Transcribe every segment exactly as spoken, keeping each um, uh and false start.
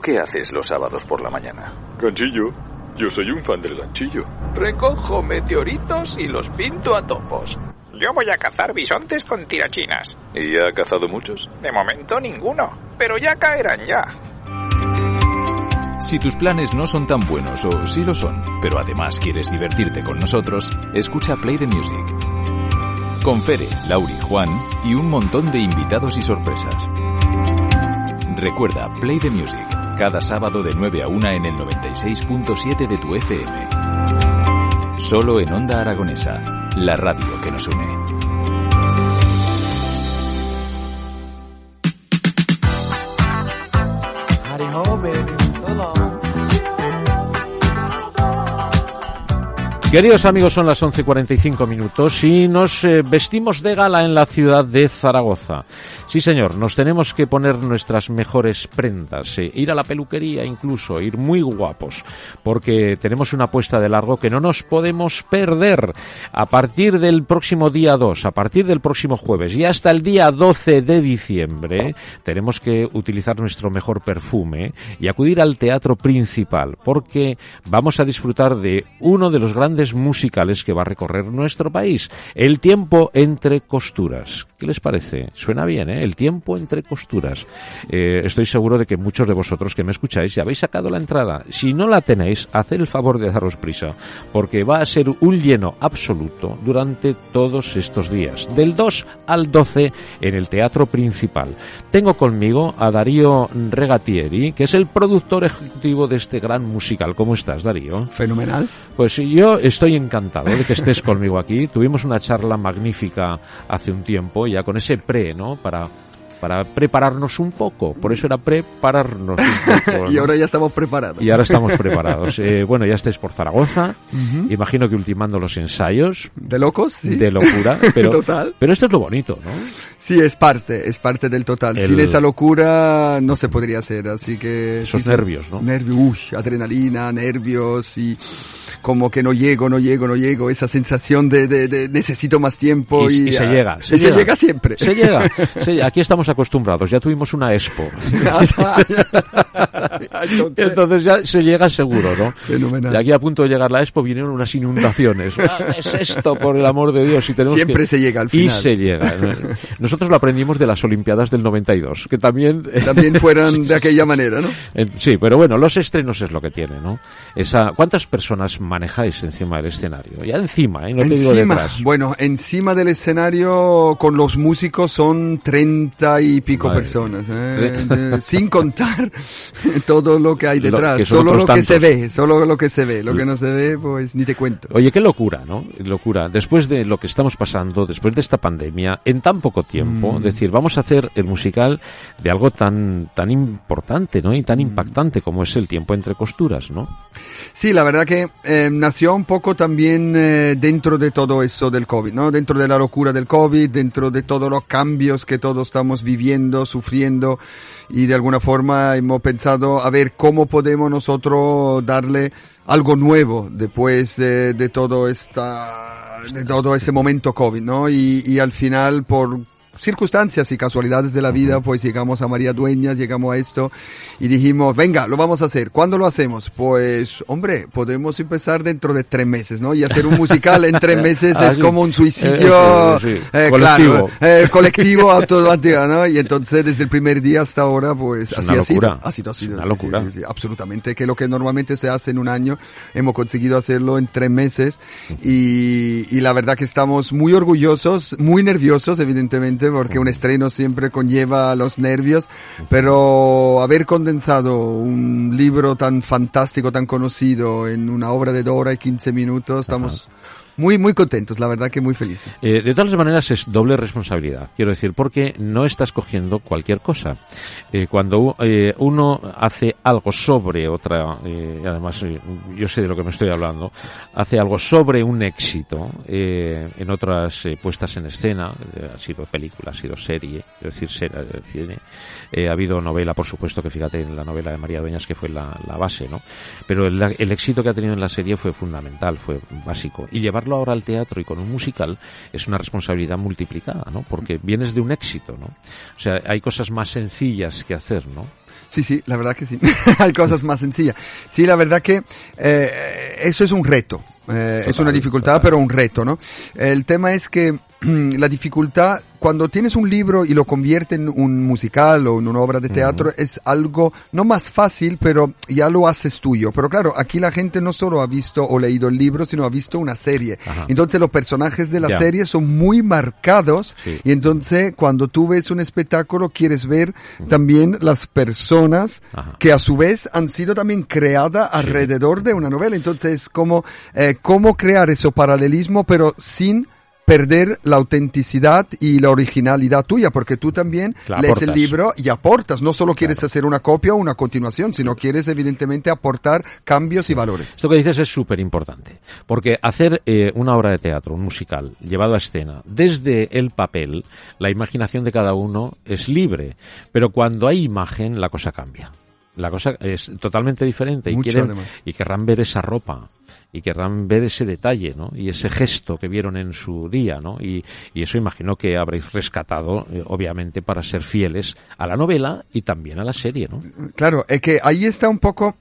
¿Qué haces los sábados por la mañana? Ganchillo. Yo soy un fan del ganchillo. Recojo meteoritos y los pinto a topos. Yo voy a cazar bisontes con tirachinas. ¿Y ha cazado muchos? De momento ninguno, pero ya caerán ya. Si tus planes no son tan buenos, o sí lo son, pero además quieres divertirte con nosotros, escucha Play The Music. Con Fere, Lauri, Juan y un montón de invitados y sorpresas. Recuerda Play The Music. Cada sábado de nueve a una en el noventa y seis punto siete de tu F M. Solo en Onda Aragonesa, la radio que nos une. Queridos amigos, son las once cuarenta y cinco minutos y nos eh, vestimos de gala en la ciudad de Zaragoza. Sí, señor, nos tenemos que poner nuestras mejores prendas, eh, ir a la peluquería incluso, ir muy guapos, porque tenemos una puesta de largo que no nos podemos perder. A partir del próximo día dos, a partir del próximo jueves y hasta el día doce de diciembre, eh, tenemos que utilizar nuestro mejor perfume y acudir al Teatro Principal, porque vamos a disfrutar de uno de los grandes musicales que va a recorrer nuestro país, El tiempo entre costuras. ¿Qué les parece? Suena bien, ¿eh? El tiempo entre costuras. Eh, estoy seguro de que muchos de vosotros que me escucháis ya habéis sacado la entrada. Si no la tenéis, haced el favor de daros prisa, porque va a ser un lleno absoluto durante todos estos días, del dos al doce en el Teatro Principal. Tengo conmigo a Darío Regatieri, que es el productor ejecutivo de este gran musical. ¿Cómo estás, Darío? Fenomenal. Pues yo estoy encantado de que estés conmigo aquí. Tuvimos una charla magnífica hace un tiempo, ya con ese pre, ¿no? Para, para prepararnos un poco. Por eso era prepararnos un poco, ¿no? Y ahora ya estamos preparados. Y ahora estamos preparados. Eh, bueno, ya estés por Zaragoza. Uh-huh. Imagino que ultimando los ensayos. De locos, sí. De locura. Pero, total. Pero esto es lo bonito, ¿no? Sí, es parte, es parte del total. El... Sin esa locura no se podría hacer, así que... Esos sí, nervios, ¿no? Nervios, uy, adrenalina, nervios y... como que no llego, no llego, no llego, esa sensación de, de, de necesito más tiempo. Y, y, y se ah, llega. Se, y llega. se llega siempre. Se llega. Se, aquí estamos acostumbrados, ya tuvimos una expo. Entonces, Entonces ya se llega seguro, ¿no? Fenomenal. Y aquí a punto de llegar la expo vinieron unas inundaciones. Ah, ¿qué es esto, por el amor de Dios? Y tenemos siempre que... se llega al final. Y se llega. Nosotros lo aprendimos de las Olimpiadas del noventa y dos, que también... También fueran sí, de aquella manera, ¿no? Sí, pero bueno, los estrenos es lo que tiene, ¿no? Esa... ¿Cuántas personas manejáis encima del escenario? Ya encima, ¿eh? No te digo detrás. Bueno, encima del escenario con los músicos son treinta y pico Madre. personas, ¿eh? De, sin contar todo lo que hay detrás, lo, solo lo tantos. que se ve, solo lo que se ve, lo que no se ve, pues ni te cuento. Oye, qué locura, ¿no? Locura. Después de lo que estamos pasando, después de esta pandemia, en tan poco tiempo, mm. decir, vamos a hacer el musical de algo tan tan importante, ¿no? Y tan mm. impactante como es El tiempo entre costuras, ¿no? Sí, la verdad que Eh, nació un poco también eh, dentro de todo eso del COVID, ¿no? Dentro de la locura del COVID, dentro de todos los cambios que todos estamos viviendo, sufriendo, y de alguna forma hemos pensado a ver cómo podemos nosotros darle algo nuevo después de, de todo esta, de todo ese momento COVID, ¿no? Y, y al final por circunstancias y casualidades de la vida, pues llegamos a María Dueñas, llegamos a esto y dijimos, venga, lo vamos a hacer. ¿Cuándo lo hacemos? Pues, hombre, podemos empezar dentro de tres meses, ¿no? Y hacer un musical en tres meses ah, es sí. como un suicidio sí. eh, colectivo, claro, eh, colectivo automático, ¿no? Y entonces, desde el primer día hasta ahora, pues, así ha sido. Ha sido, ha sido. Una sí, locura. Sí, sí, absolutamente, que lo que normalmente se hace en un año, hemos conseguido hacerlo en tres meses y, y la verdad que estamos muy orgullosos, muy nerviosos, evidentemente, porque un estreno siempre conlleva los nervios, pero haber condensado un libro tan fantástico, tan conocido, en una obra de dos horas y quince minutos, estamos... Ajá. Muy, muy contentos, la verdad que muy felices. Eh, de todas las maneras es doble responsabilidad, quiero decir, porque no estás cogiendo cualquier cosa. Eh, cuando eh, uno hace algo sobre otra, eh, además eh, yo sé de lo que me estoy hablando, hace algo sobre un éxito, eh, en otras eh, puestas en escena, eh, ha sido película, ha sido serie, es decir, serie, cine, eh, ha habido novela, por supuesto, que fíjate en la novela de María Dueñas que fue la, la base, ¿no? Pero el, el éxito que ha tenido en la serie fue fundamental, fue básico. Y llevarlo ahora al teatro y con un musical es una responsabilidad multiplicada, ¿no? Porque vienes de un éxito, ¿no? O sea, hay cosas más sencillas que hacer, ¿no? Sí, sí, la verdad que sí. Hay cosas más sencillas. Sí, la verdad que eh, eso es un reto. Eh, total, es una dificultad, total. Pero un reto, ¿no? El tema es que la dificultad, cuando tienes un libro y lo convierte en un musical o en una obra de teatro, uh-huh. es algo no más fácil, pero ya lo haces tuyo. Pero claro, aquí la gente no solo ha visto o leído el libro, sino ha visto una serie. Ajá. Entonces los personajes de la yeah. serie son muy marcados, sí. y entonces cuando tú ves un espectáculo quieres ver uh-huh. también las personas Ajá. que a su vez han sido también creadas sí. alrededor de una novela. Entonces es como, eh, cómo crear ese paralelismo, pero sin perder la autenticidad y la originalidad tuya, porque tú también lees el libro y aportas, no solo quieres claro. hacer una copia o una continuación, sino quieres evidentemente aportar cambios y valores. Esto que dices es súper importante, porque hacer eh, una obra de teatro, un musical, llevado a escena, desde el papel, la imaginación de cada uno es libre, pero cuando hay imagen la cosa cambia. La cosa es totalmente diferente y Mucho quieren además. y querrán ver esa ropa y querrán ver ese detalle, ¿no? Y ese gesto que vieron en su día, ¿no? Y, y eso imagino que habréis rescatado, eh, obviamente, para ser fieles a la novela y también a la serie, ¿no? Claro, es que ahí está un poco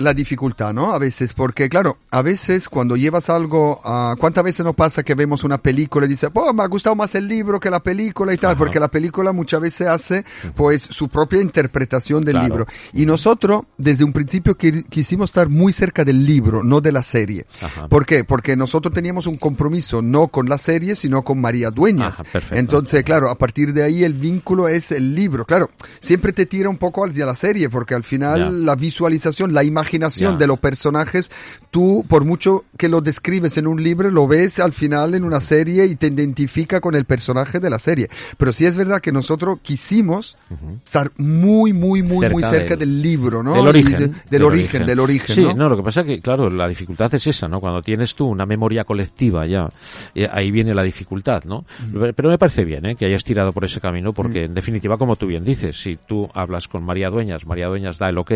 la dificultad, ¿no? A veces, porque claro, a veces cuando llevas algo a... ¿Cuántas veces nos pasa que vemos una película y dices, oh, me ha gustado más el libro que la película y tal? Ajá. Porque la película muchas veces hace, pues, su propia interpretación del claro. libro. Y nosotros, desde un principio, quisimos estar muy cerca del libro, no de la serie. Ajá. ¿Por qué? Porque nosotros teníamos un compromiso no con la serie, sino con María Dueñas. Ajá, entonces, claro, a partir de ahí el vínculo es el libro. Claro, siempre te tira un poco hacia la serie, porque al final yeah. la visualización, la imaginación yeah. de los personajes, tú, por mucho que lo describes en un libro, lo ves al final en una serie y te identifica con el personaje de la serie. Pero sí es verdad que nosotros quisimos uh-huh. estar muy, muy, muy, cerca muy cerca del, del libro, ¿no? Del origen. De, del, del origen, origen, del origen. Sí, ¿no? no, lo que pasa es que, claro, la dificultad es esa, ¿no? Cuando tienes tú una memoria colectiva ya, eh, ahí viene la dificultad, ¿no? Mm. Pero me parece bien, ¿eh? Que hayas tirado por ese camino, porque mm. en definitiva, como tú bien dices, si tú hablas con María Dueñas, María Dueñas da el ok,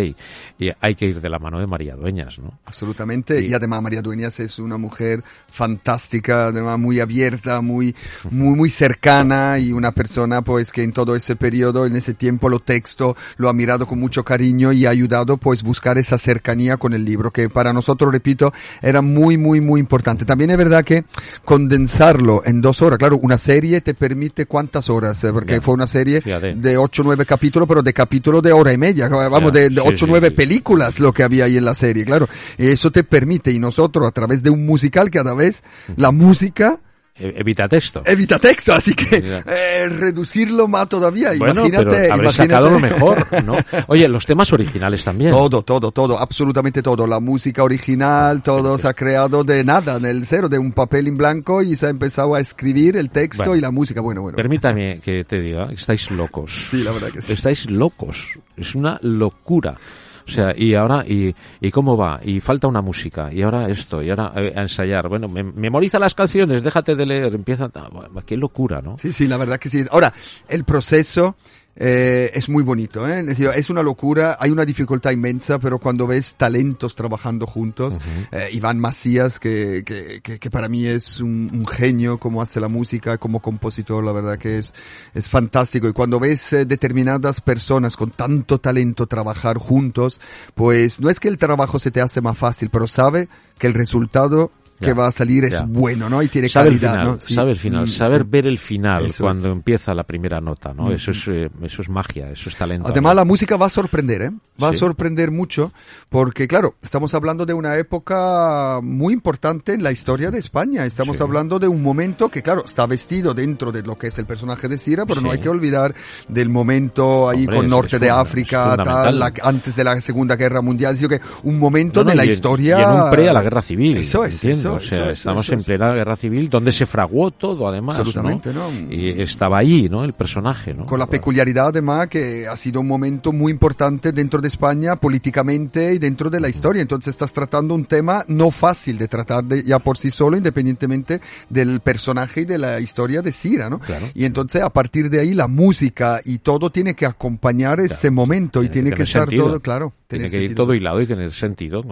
y hay que ir de la mano de María Dueñas, ¿no? Absolutamente, y, y además María Dueñas es una mujer fantástica, además muy abierta, muy, muy, muy cercana, y una persona, pues, que en todo ese periodo, en ese tiempo, lo texto, lo ha mirado con mucho cariño y ha ayudado, pues, buscar esa cercanía con el libro, que para nosotros, repito, era muy, muy, muy importante. También es verdad que condensarlo en dos horas, claro, una serie te permite cuántas horas, porque yeah. fue una serie Fíjate. de ocho, nueve capítulos, pero de capítulo de hora y media, vamos, yeah. de, de sí, ocho, sí, nueve sí. películas lo que había ahí en la serie, claro. Y eso te permite, y nosotros, a través de un musical, cada vez la música... Evita texto. Evita texto, así que eh, reducirlo más todavía. Bueno, imagínate, pero habré sacado lo mejor, ¿no? Oye, los temas originales también. Todo, todo, todo, absolutamente todo. La música original, todo se ha creado de nada, del cero, de un papel en blanco y se ha empezado a escribir el texto bueno, y la música. Bueno, bueno. Permítame que te diga, estáis locos. Sí, la verdad que sí. Estáis locos. Es una locura. O sea, y ahora, y, y cómo va, y falta una música, y ahora esto, y ahora eh, a ensayar, bueno, me, memoriza las canciones, déjate de leer, empieza, ah, qué locura, ¿no? Sí, sí, la verdad que sí. Ahora, el proceso... Eh, es muy bonito, ¿eh? Es una locura, hay una dificultad inmensa, pero cuando ves talentos trabajando juntos, uh-huh. eh, Iván Macías, que, que, que, que para mí es un, un genio, como hace la música, como compositor, la verdad que es, es fantástico. Y cuando ves eh, determinadas personas con tanto talento trabajar juntos, pues no es que el trabajo se te hace más fácil, pero sabe que el resultado... que ya, va a salir ya. es bueno, ¿no? Y tiene sabe calidad, final, ¿no? Sí. Sabe el final, saber sí. ver el final eso cuando es. empieza la primera nota, ¿no? Mm. Eso es eh, eso es magia, eso es talento. Además, ¿no? La música va a sorprender, ¿eh? Va sí. a sorprender mucho porque, claro, estamos hablando de una época muy importante en la historia de España. Estamos sí. hablando de un momento que, claro, está vestido dentro de lo que es el personaje de Sira, pero sí. no hay que olvidar del momento ahí Hombre, con norte de África, tal, la, antes de la Segunda Guerra Mundial, sino que un momento no, no, de la y historia... Y en un pre a la Guerra Civil, eso es, ¿entiendes? Eso claro, o sea, es, estamos en plena guerra civil, donde se fraguó todo, además, absolutamente, ¿no? ¿no? Y estaba ahí, ¿no?, el personaje, ¿no? Con la peculiaridad, además, que ha sido un momento muy importante dentro de España, políticamente y dentro de la historia. Entonces estás tratando un tema no fácil de tratar de, ya por sí solo, independientemente del personaje y de la historia de Sira, ¿no? Claro. Y entonces, a partir de ahí, la música y todo tiene que acompañar, claro, ese momento, tiene y tiene que, que estar sentido. Todo, claro. Tiene que sentido. Ir todo hilado y tener sentido.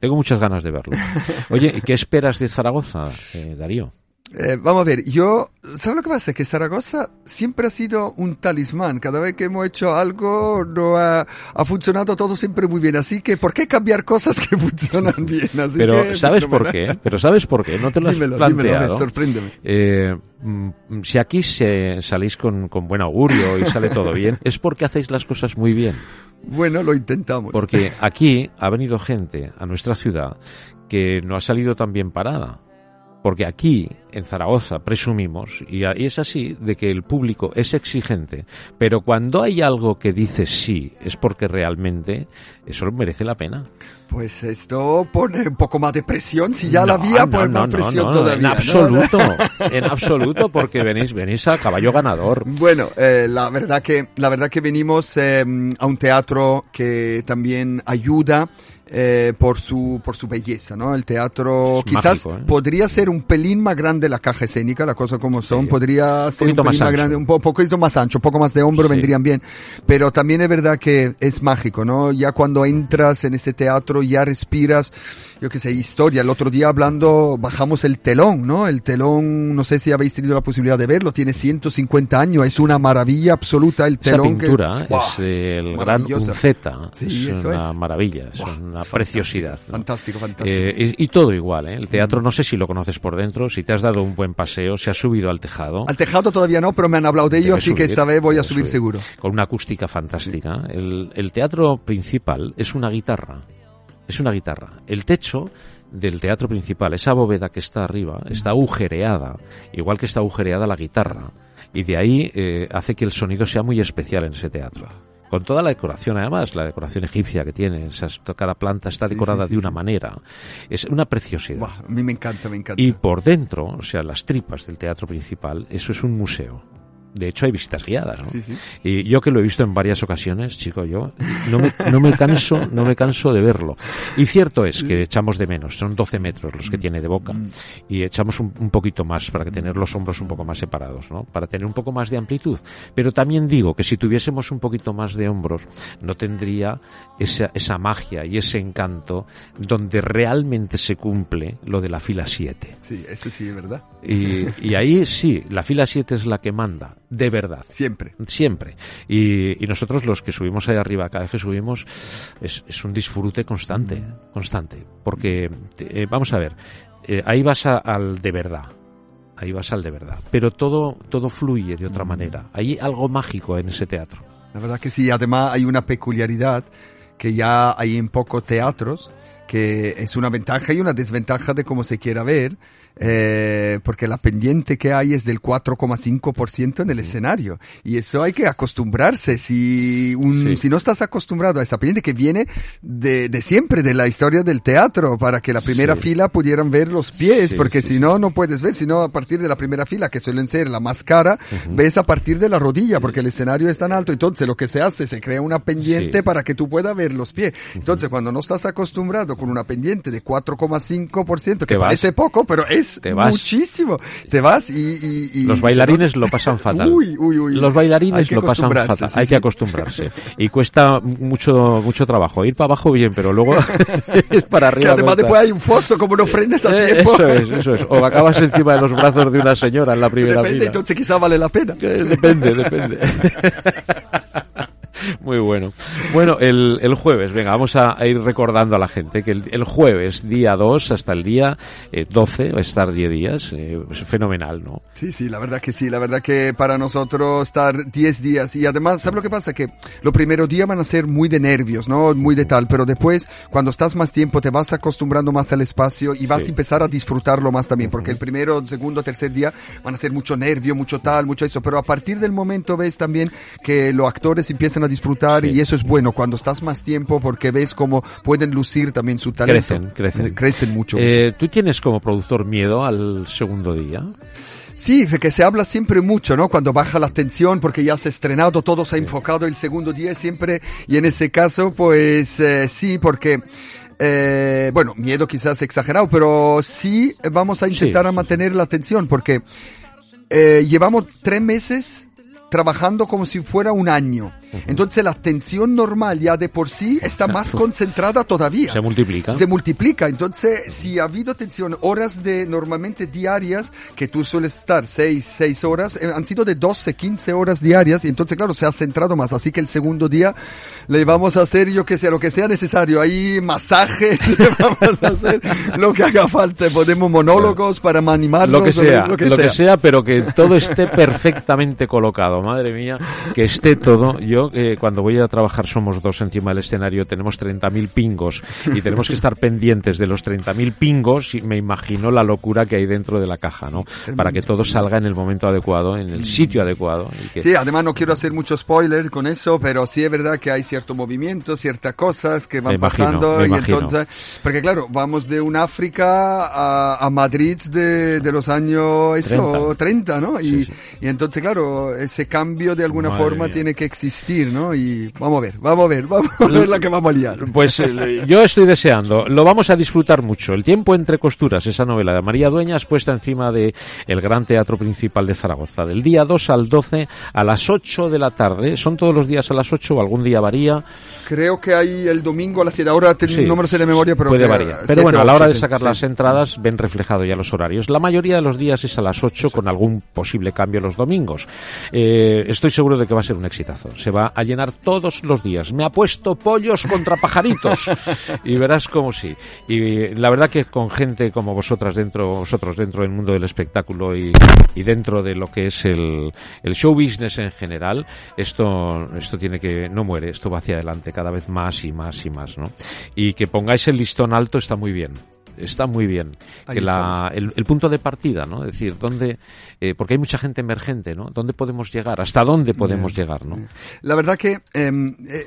Tengo muchas ganas de verlo. Oye, ¿qué esperas de Zaragoza, eh, Darío? Eh, vamos a ver, yo, ¿sabes lo que pasa? Es que Zaragoza siempre ha sido un talismán. Cada vez que hemos hecho algo, no ha, ha funcionado todo siempre muy bien. Así que, ¿por qué cambiar cosas que funcionan bien? Así Pero, que, ¿sabes por qué? Pero, ¿sabes por qué? No te lo has dímelo, planteado. Dímelo, sorpréndeme. Eh, si aquí se, salís con, con buen augurio y sale todo bien, es porque hacéis las cosas muy bien. Bueno, lo intentamos. Porque aquí ha venido gente a nuestra ciudad que no ha salido tan bien parada. Porque aquí, en Zaragoza, presumimos, y es así, de que el público es exigente, pero cuando hay algo que dice sí, es porque realmente eso merece la pena. Pues esto pone un poco más de presión, si ya no, la había, no, pone no, más no, presión no, todavía. En absoluto, ¿no? en absoluto, porque venís, venís a caballo ganador. Bueno, eh, la verdad que, la verdad que venimos eh, a un teatro que también ayuda, Eh, por su por su belleza, ¿no? El teatro es quizás mágico, ¿eh? Podría ser un pelín más grande la caja escénica, la cosa como son, sí. Podría ser un, un pelín más, más grande, un po- poquito más ancho, un poco más de hombro, sí. Vendrían bien, pero también es verdad que es mágico, ¿no? Ya cuando entras en ese teatro ya respiras, yo qué sé, historia. El otro día hablando, bajamos el telón, ¿no? El telón, no sé si habéis tenido la posibilidad de verlo, tiene ciento cincuenta años, es una maravilla absoluta el telón. Esa pintura que, wow, es el gran Unceta, sí, es una es. maravilla, es wow. una preciosidad, ¿no? Fantástico, fantástico. Eh, y, y todo igual, ¿eh? El teatro, no sé si lo conoces por dentro, si te has dado un buen paseo, si has subido al tejado. Al tejado todavía no, pero me han hablado de ello, así subir, que esta vez voy a subir, subir seguro. Con una acústica fantástica. Sí. El, el teatro principal es una guitarra. Es una guitarra. El techo del teatro principal, esa bóveda que está arriba, está agujereada, igual que está agujereada la guitarra. Y de ahí eh, hace que el sonido sea muy especial en ese teatro. Con toda la decoración, además, la decoración egipcia que tiene, esas, cada planta está decorada, sí, sí, sí, de una manera. Es una preciosidad. Wow, a mí me encanta, me encanta. Y por dentro, o sea, las tripas del teatro principal, eso es un museo. De hecho, hay visitas guiadas, ¿no? Sí, sí. Y yo que lo he visto en varias ocasiones, chico, yo no me, no me canso, no me canso de verlo. Y cierto es que echamos de menos, son doce metros los que tiene de boca, y echamos un, un poquito más para tener los hombros un poco más separados, ¿no? Para tener un poco más de amplitud. Pero también digo que si tuviésemos un poquito más de hombros, no tendría esa, esa magia y ese encanto donde realmente se cumple lo de la fila siete. Sí, eso sí es verdad. Y, y ahí sí, la fila siete es la que manda. De verdad. Siempre. Siempre. Y, y nosotros los que subimos ahí arriba, cada vez que subimos, es, es un disfrute constante, constante. Porque, eh, vamos a ver, eh, ahí vas a, al de verdad. Ahí vas al de verdad. Pero todo, todo fluye de otra manera. Hay algo mágico en ese teatro. La verdad que sí. Además hay una peculiaridad que ya hay en pocos teatros, que es una ventaja y una desventaja de cómo se quiera ver, eh, porque la pendiente que hay es del cuatro coma cinco por ciento en el escenario, y eso hay que acostumbrarse. Si un, sí. si no estás acostumbrado a esa pendiente que viene de, de siempre, de la historia del teatro, para que la primera sí. fila pudieran ver los pies, sí, porque sí, si no, sí. no puedes ver, sino a partir de la primera fila, que suelen ser la más cara, uh-huh. ves a partir de la rodilla, porque el escenario es tan alto, entonces lo que se hace, se crea una pendiente sí. para que tú puedas ver los pies. Entonces, uh-huh. cuando no estás acostumbrado, con una pendiente de cuatro coma cinco por ciento, que te parece vas. poco, pero es te muchísimo. Te vas y... y, y los bailarines lo pasan fatal. Uy, uy, uy. Los bailarines lo pasan fatal. Sí, Hay sí. que acostumbrarse. Y cuesta mucho mucho trabajo. Ir para abajo bien, pero luego es para arriba. Que además cuesta. Después hay un foso, como no frenes a tiempo. Eso es, eso es. O acabas encima de los brazos de una señora en la primera fila. Depende, entonces quizá vale la pena. Depende, depende. Muy bueno. Bueno, el, el jueves, venga, vamos a, a ir recordando a la gente que el, el jueves, día dos hasta el día eh, doce, va a estar diez días, eh, es fenomenal, ¿no? Sí, sí, la verdad que sí, la verdad que para nosotros estar diez días, y además, ¿sabes lo que pasa? Que los primeros días van a ser muy de nervios, ¿no? Muy de tal, pero después, cuando estás más tiempo, te vas acostumbrando más al espacio y vas sí. a empezar a disfrutarlo más también, porque el primero, segundo, tercer día van a ser mucho nervio, mucho tal, mucho eso, pero a partir del momento ves también que los actores empiezan a disfrutar, sí. Y eso es bueno cuando estás más tiempo, porque ves cómo pueden lucir también su talento. Crecen, crecen. Crecen mucho. Eh, mucho. ¿Tú tienes como productor miedo al segundo día? Sí, que se habla siempre mucho, ¿no? Cuando baja la tensión, porque ya se ha estrenado, todo se ha enfocado el segundo día siempre, y en ese caso, pues eh, sí, porque... Eh, bueno, miedo quizás exagerado, pero sí vamos a intentar sí, a mantener sí. la tensión, porque eh, llevamos tres meses trabajando como si fuera un año. Uh-huh. Entonces la tensión normal ya de por sí está más concentrada todavía. Se multiplica. Se multiplica. Entonces, si ha habido tensión, horas de normalmente diarias, que tú sueles estar seis, seis horas, eh, han sido de doce, quince horas diarias, y entonces, claro, se ha centrado más. Así que el segundo día le vamos a hacer, yo que sé, lo que sea necesario. Ahí masaje, le vamos a hacer lo que haga falta. Ponemos monólogos para animarlos. Lo que sea, lo que, lo sea. que sea, pero que todo esté perfectamente colocado. Madre mía, que esté todo... Yo Eh, cuando voy a trabajar somos dos encima del escenario, tenemos treinta mil pingos y tenemos que estar pendientes de los treinta mil pingos, y me imagino la locura que hay dentro de la caja, ¿no? Para que todo salga en el momento adecuado, en el sitio adecuado. Y que... Sí, además no quiero hacer mucho spoiler con eso, pero sí es verdad que hay cierto movimiento, ciertas cosas que van me imagino, pasando me y imagino. Entonces, porque claro, vamos de un África a, a Madrid de, de los años eso, treinta, ¿no? Y, sí, sí. y entonces claro, ese cambio de alguna Madre forma mía. tiene que existir, ¿no? Y vamos a ver, vamos a ver, vamos a ver la que vamos a liar. Pues eh, yo estoy deseando, lo vamos a disfrutar mucho. El tiempo entre costuras, esa novela de María Dueñas, puesta encima de el Gran Teatro Principal de Zaragoza, del día dos al doce a las ocho de la tarde. ¿Son todos los días a las ocho o algún día varía? Creo que hay el domingo a las siete. Ahora tengo sí, números de memoria, pero puede variar. Pero siete, bueno, a la hora de sacar sí, las sí. entradas ven reflejado ya los horarios. La mayoría de los días es a las ocho, sí. con algún posible cambio los domingos. Eh, estoy seguro de que va a ser un exitazo. Se va a llenar todos los días. Me ha puesto pollos contra pajaritos. Y verás como sí. Y la verdad que con gente como vosotras dentro, vosotros dentro del mundo del espectáculo y, y dentro de lo que es el, el show business en general, esto, esto tiene que, no muere, esto va hacia adelante cada vez más y más y más, ¿no? Y que pongáis el listón alto está muy bien. Está muy bien. Que la, el, el punto de partida, ¿no? Es decir, ¿dónde, eh, porque hay mucha gente emergente, ¿no? ¿Dónde podemos llegar? ¿Hasta dónde podemos yeah, llegar, no? Yeah. La verdad que eh,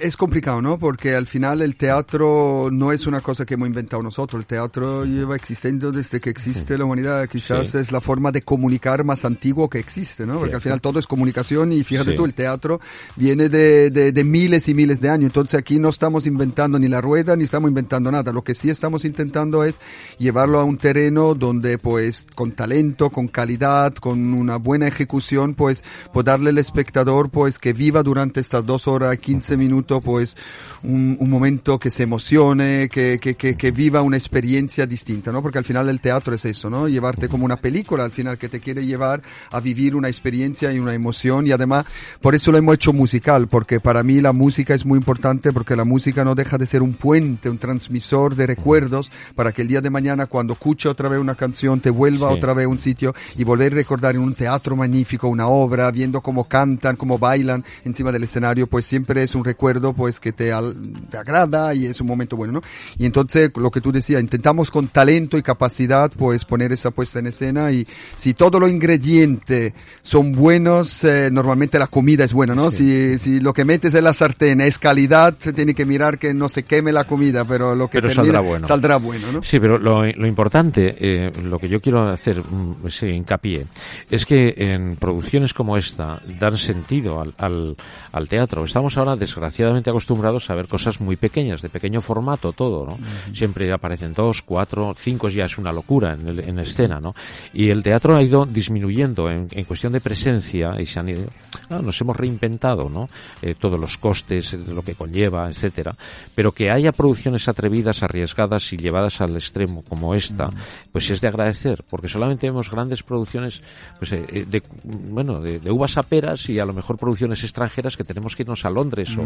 es complicado, ¿no? Porque al final el teatro no es una cosa que hemos inventado nosotros. El teatro lleva existiendo desde que existe sí. la humanidad. Quizás sí. es la forma de comunicar más antigua que existe, ¿no? Porque sí. al final todo es comunicación y fíjate sí. tú, el teatro viene de, de, de miles y miles de años. Entonces aquí no estamos inventando ni la rueda ni estamos inventando nada. Lo que sí estamos intentando es llevarlo a un terreno donde pues con talento, con calidad, con una buena ejecución, pues pues darle al espectador pues que viva durante estas dos horas, quince minutos, pues un, un momento que se emocione, que, que, que, que viva una experiencia distinta, ¿no? Porque al final el teatro es eso, ¿no? Llevarte como una película al final que te quiere llevar a vivir una experiencia y una emoción, y además por eso lo hemos hecho musical, porque para mí la música es muy importante, porque la música no deja de ser un puente, un transmisor de recuerdos para que el día de mañana cuando escuche otra vez una canción te vuelva sí. otra vez a un sitio y volver a recordar en un teatro magnífico una obra, viendo cómo cantan, cómo bailan encima del escenario, pues siempre es un recuerdo pues que te, al, te agrada y es un momento bueno, ¿no? Y entonces lo que tú decías, intentamos con talento y capacidad pues poner esa puesta en escena, y si todos los ingredientes son buenos, eh, normalmente la comida es buena, ¿no? Sí. Si, si lo que metes en la sartén es calidad, se tiene que mirar que no se queme la comida, pero lo que pero termina, saldrá bueno, saldrá bueno, ¿no? Sí, pero lo, lo importante, eh, lo que yo quiero hacer ese hincapié, es que en producciones como esta dan sentido al, al, al teatro. Estamos ahora desgraciadamente acostumbrados a ver cosas muy pequeñas, de pequeño formato todo, ¿no? Uh-huh. Siempre aparecen dos, cuatro, cinco, ya es una locura en, el, en escena, ¿no? Y el teatro ha ido disminuyendo en, en cuestión de presencia y se han ido, ah, nos hemos reinventado, ¿no? Eh, todos los costes, lo que conlleva, etcétera. Pero que haya producciones atrevidas, arriesgadas y llevadas al extremo como esta, pues es de agradecer, porque solamente vemos grandes producciones pues eh, de, bueno, de, de uvas a peras, y a lo mejor producciones extranjeras que tenemos que irnos a Londres mm.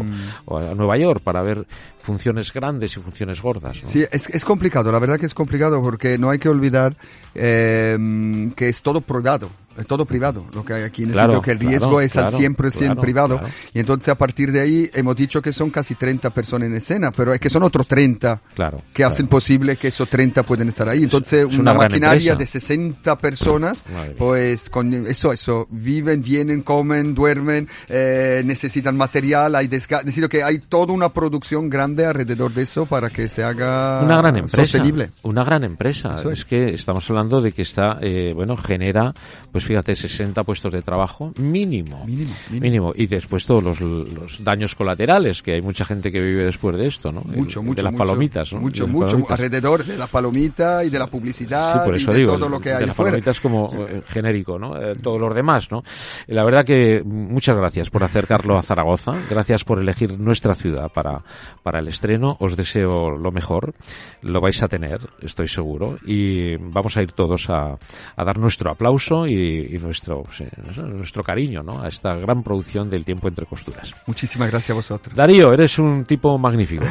o, o a Nueva York para ver funciones grandes y funciones gordas, ¿no? Sí, es, es complicado, la verdad que es complicado, porque no hay que olvidar eh, que es todo probado. todo privado, lo que hay aquí en el claro, sitio, que el riesgo claro, es claro, al cien por ciento claro, privado, claro. Y entonces a partir de ahí hemos dicho que son casi treinta personas en escena, pero es que son otros treinta claro, que claro. hacen posible que esos treinta pueden estar ahí. Entonces es una, una maquinaria empresa. De sesenta personas, madre pues con eso, eso, viven, vienen, comen, duermen, eh, necesitan material, hay desgaste, es decir, que hay toda una producción grande alrededor de eso para que se haga una gran empresa, sostenible. Una gran empresa, eso es. Es que estamos hablando de que está, eh, bueno, genera, pues fíjate, sesenta puestos de trabajo mínimo, mínimo, mínimo. mínimo. Y después todos los, los daños colaterales, que hay mucha gente que vive después de esto, ¿no? Mucho, El, mucho, de las mucho, palomitas, ¿no? Mucho, mucho, palomitas. Alrededor de la palomita y de la publicidad, sí, por eso y digo, de todo lo que de hay de las fuera. Palomitas como sí. eh, genérico, ¿no? Eh, todos los demás, ¿no? La verdad que muchas gracias por acercarlo a Zaragoza, gracias por elegir nuestra ciudad para, para el estreno, os deseo lo mejor, lo vais a tener, estoy seguro, y vamos a ir todos a, a dar nuestro aplauso y, y nuestro, pues, nuestro cariño, ¿no? A esta gran producción del tiempo entre costuras. Muchísimas gracias a vosotros. Darío, eres un tipo magnífico,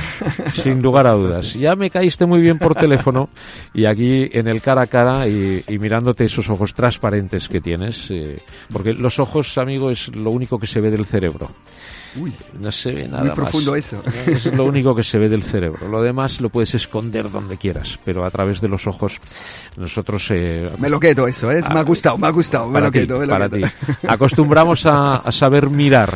sin lugar a dudas. Ya me caíste muy bien por teléfono y aquí en el cara a cara y, y mirándote esos ojos transparentes que tienes, eh, porque los ojos, amigo, es lo único que se ve del cerebro. Uy, no se ve nada muy profundo más. Eso. Es lo único que se ve del cerebro. Lo demás lo puedes esconder donde quieras, pero a través de los ojos nosotros... Eh, me lo quedo eso, ¿eh? A, me ha gustado, me ha gustado, me lo quedo, me lo quedo. Acostumbramos a, a saber mirar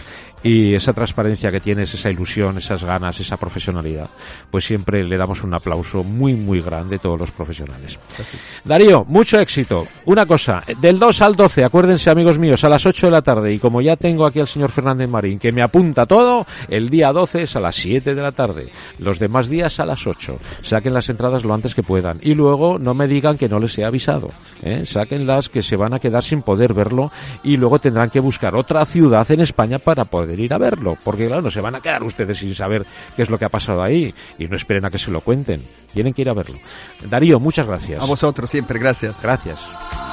y esa transparencia que tienes, esa ilusión, esas ganas, esa profesionalidad, pues siempre le damos un aplauso muy, muy grande a todos los profesionales. Así. Darío, mucho éxito. Una cosa, del dos al doce, acuérdense, amigos míos, a las ocho de la tarde, y como ya tengo aquí al señor Fernández Marín, que me apunta todo, el día doce es a las siete de la tarde, los demás días a las ocho. Saquen las entradas lo antes que puedan y luego no me digan que no les he avisado, ¿eh? Saquen las que se van a quedar sin poder verlo y luego tendrán que buscar otra ciudad en España para poder ir a verlo, porque claro, no se van a quedar ustedes sin saber qué es lo que ha pasado ahí y no esperen a que se lo cuenten, tienen que ir a verlo. Darío, muchas gracias. A vosotros siempre, gracias. Gracias.